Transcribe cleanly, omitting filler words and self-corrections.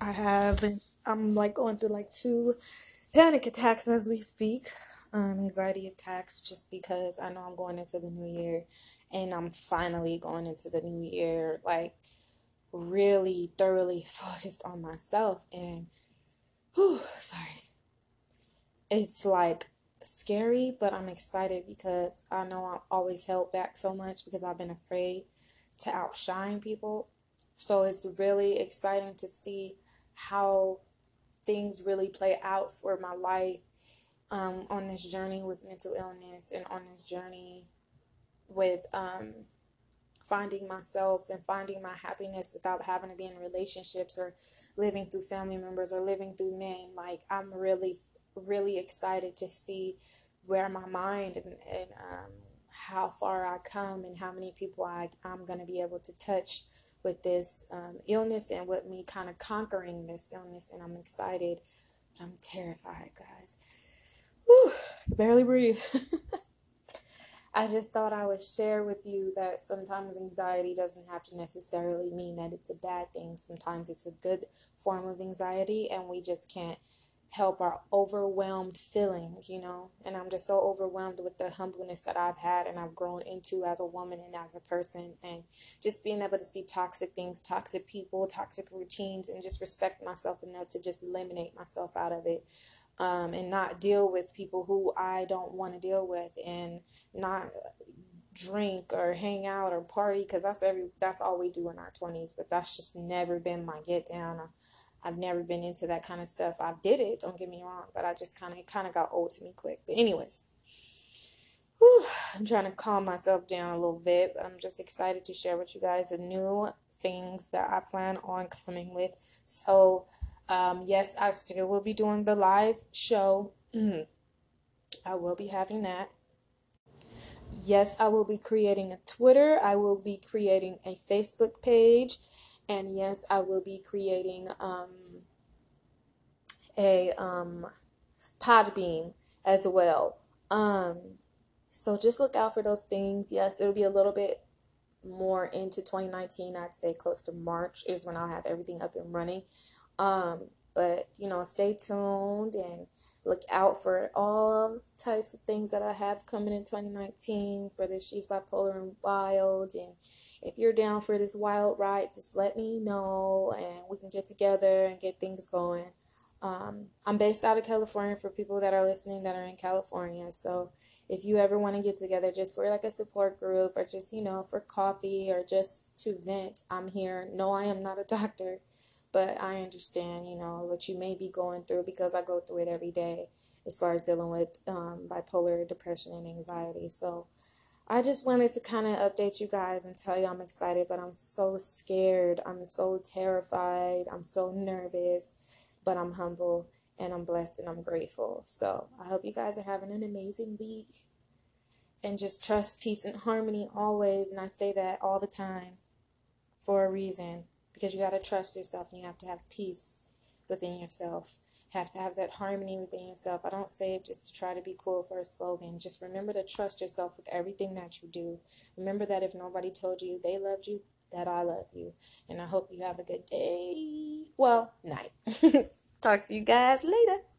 I'm like going through like 2 panic attacks as we speak, anxiety attacks, just because I know I'm going into the new year, and I'm finally going into the new year like really thoroughly focused on myself, and it's like scary, but I'm excited because I know I'm always held back so much because I've been afraid to outshine people. So it's really exciting to see how things really play out for my life on this journey with mental illness, and on this journey with finding myself and finding my happiness without having to be in relationships or living through family members or living through men. Like, I'm really, really excited to see where my mind and how far I come, and how many people I'm going to be able to touch with this illness, and with me kind of conquering this illness. And I'm excited, but I'm terrified, guys. Whew, barely breathe. I just thought I would share with you that sometimes anxiety doesn't have to necessarily mean that it's a bad thing. Sometimes it's a good form of anxiety, and we just can't help our overwhelmed feelings, you know. And I'm just so overwhelmed with the humbleness that I've had and I've grown into as a woman and as a person, and just being able to see toxic things, toxic people, toxic routines, and just respect myself enough to just eliminate myself out of it, and not deal with people who I don't want to deal with, and not drink or hang out or party, because that's all we do in our 20s. But that's just never been my get down. I've never been into that kind of stuff. I did it, don't get me wrong, but I just kind of got old to me quick. But anyways, I'm trying to calm myself down a little bit, but I'm just excited to share with you guys the new things that I plan on coming with. So, yes, I still will be doing the live show. I will be having that. Yes, I will be creating a Twitter. I will be creating a Facebook page. And yes, I will be creating a Podbean as well. So just look out for those things. Yes, it'll be a little bit more into 2019. I'd say close to March is when I'll have everything up and running. But, you know, stay tuned and look out for all types of things that I have coming in 2019 for this She's Bipolar and Wild. And if you're down for this wild ride, just let me know and we can get together and get things going. I'm based out of California, for people that are listening that are in California. So if you ever want to get together just for like a support group, or just, you know, for coffee, or just to vent, I'm here. No, I am not a doctor. But I understand, you know, what you may be going through, because I go through it every day as far as dealing with bipolar, depression, and anxiety. So I just wanted to kind of update you guys and tell you I'm excited, but I'm so scared. I'm so terrified. I'm so nervous, but I'm humble, and I'm blessed, and I'm grateful. So I hope you guys are having an amazing week, and just trust peace and harmony always. And I say that all the time for a reason. Because you got to trust yourself, and you have to have peace within yourself. You have to have that harmony within yourself. I don't say it just to try to be cool for a slogan. Just remember to trust yourself with everything that you do. Remember that if nobody told you they loved you, that I love you. And I hope you have a good day. Well, night. Talk to you guys later.